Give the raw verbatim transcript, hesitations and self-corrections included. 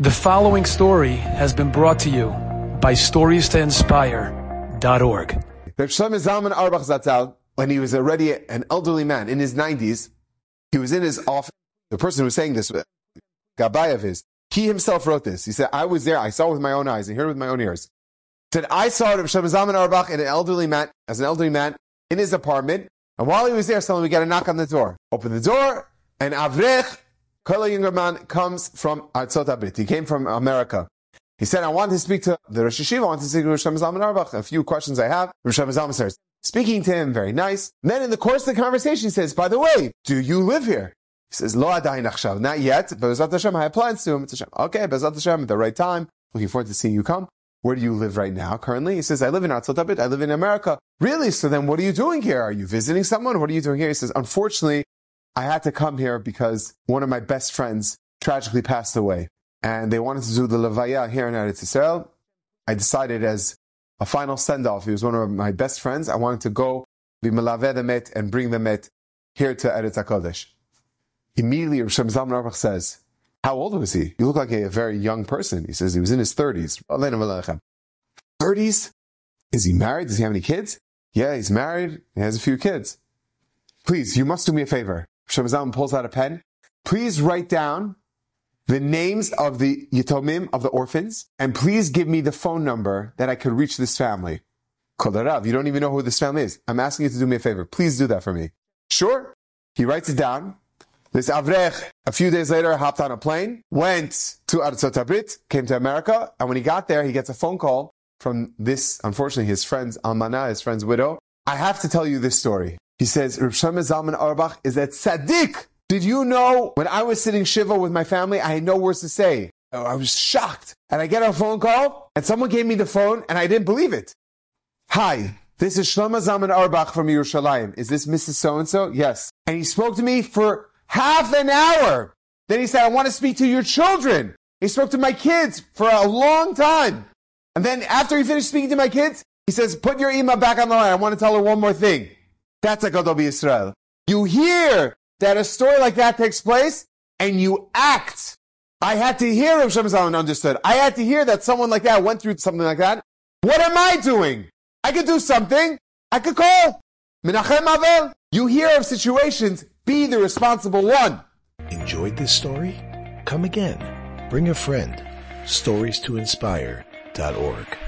The following story has been brought to you by Stories To Inspire dot org. Rav Shlomo Zalman Auerbach Zatzal, when he was already an elderly man in his nineties, he was in his office. The person who was saying this, Gabayev is, he himself wrote this. He said, I was there, I saw with my own eyes, I heard with my own ears. He said, I saw Rav Shlomo Zalman Auerbach in an elderly man, as an elderly man in his apartment, and while he was there, suddenly we got a knock on the door. Open the door, and Avrech, Kola younger man, comes from Artsotabit. He came from America. He said, I want to speak to the Rosh Yeshiva. I want to speak to Rosh Shlomo Zalman Auerbach. A few questions I have. Rosh Shlomo Zalman says, speaking to him, very nice. And then in the course of the conversation, he says, by the way, do you live here? He says, Lo adayin achshav, not yet, but Bezrat Hashem, I have plans to him. Okay, Bezrat Hashem, at the right time. Looking forward to seeing you come. Where do you live right now, currently? He says, I live in Artsotabit. I live in America. Really? So then what are you doing here? Are you visiting someone? What are you doing here? He says, unfortunately, I had to come here because one of my best friends tragically passed away, and they wanted to do the Levaya here in Eretz Yisrael. I decided as a final send-off, he was one of my best friends, I wanted to go be melaveh the met and bring the met here to Eretz HaKodesh. Immediately, Rosh Yeshiva Zalman Auerbach says, how old was he? You look like a very young person. He says he was in his thirties. thirties? Is he married? Does he have any kids? Yeah, he's married. He has a few kids. Please, you must do me a favor. Rosh Yeshiva Zalman pulls out a pen. Please write down the names of the yitomim, of the orphans, and please give me the phone number that I could reach this family. Kvod HaRav, you don't even know who this family is. I'm asking you to do me a favor. Please do that for me. Sure. He writes it down. This Avrech, a few days later, hopped on a plane, went to Artzot HaBrit, came to America, and when he got there, he gets a phone call from this, unfortunately, his friend's almana, his friend's widow. I have to tell you this story. He says, Rav Shlomo Zalman Auerbach is a tzaddik. Did you know when I was sitting shiva with my family, I had no words to say? I was shocked. And I get a phone call, and someone gave me the phone, and I didn't believe it. Hi, this is Shlomo Zalman Auerbach from Yerushalayim. Is this Missus So-and-so? Yes. And he spoke to me for half an hour. Then he said, I want to speak to your children. He spoke to my kids for a long time. And then after he finished speaking to my kids, he says, put your email back on the line. I want to tell her one more thing. That's a gadol b'Yisrael. You hear that a story like that takes place, and you act. I had to hear Rav Shlomo Zalman understood. I had to hear that someone like that went through something like that. What am I doing? I could do something. I could call Menachem Avel. You hear of situations, be the responsible one. Enjoyed this story? Come again. Bring a friend. Stories to inspire dot org.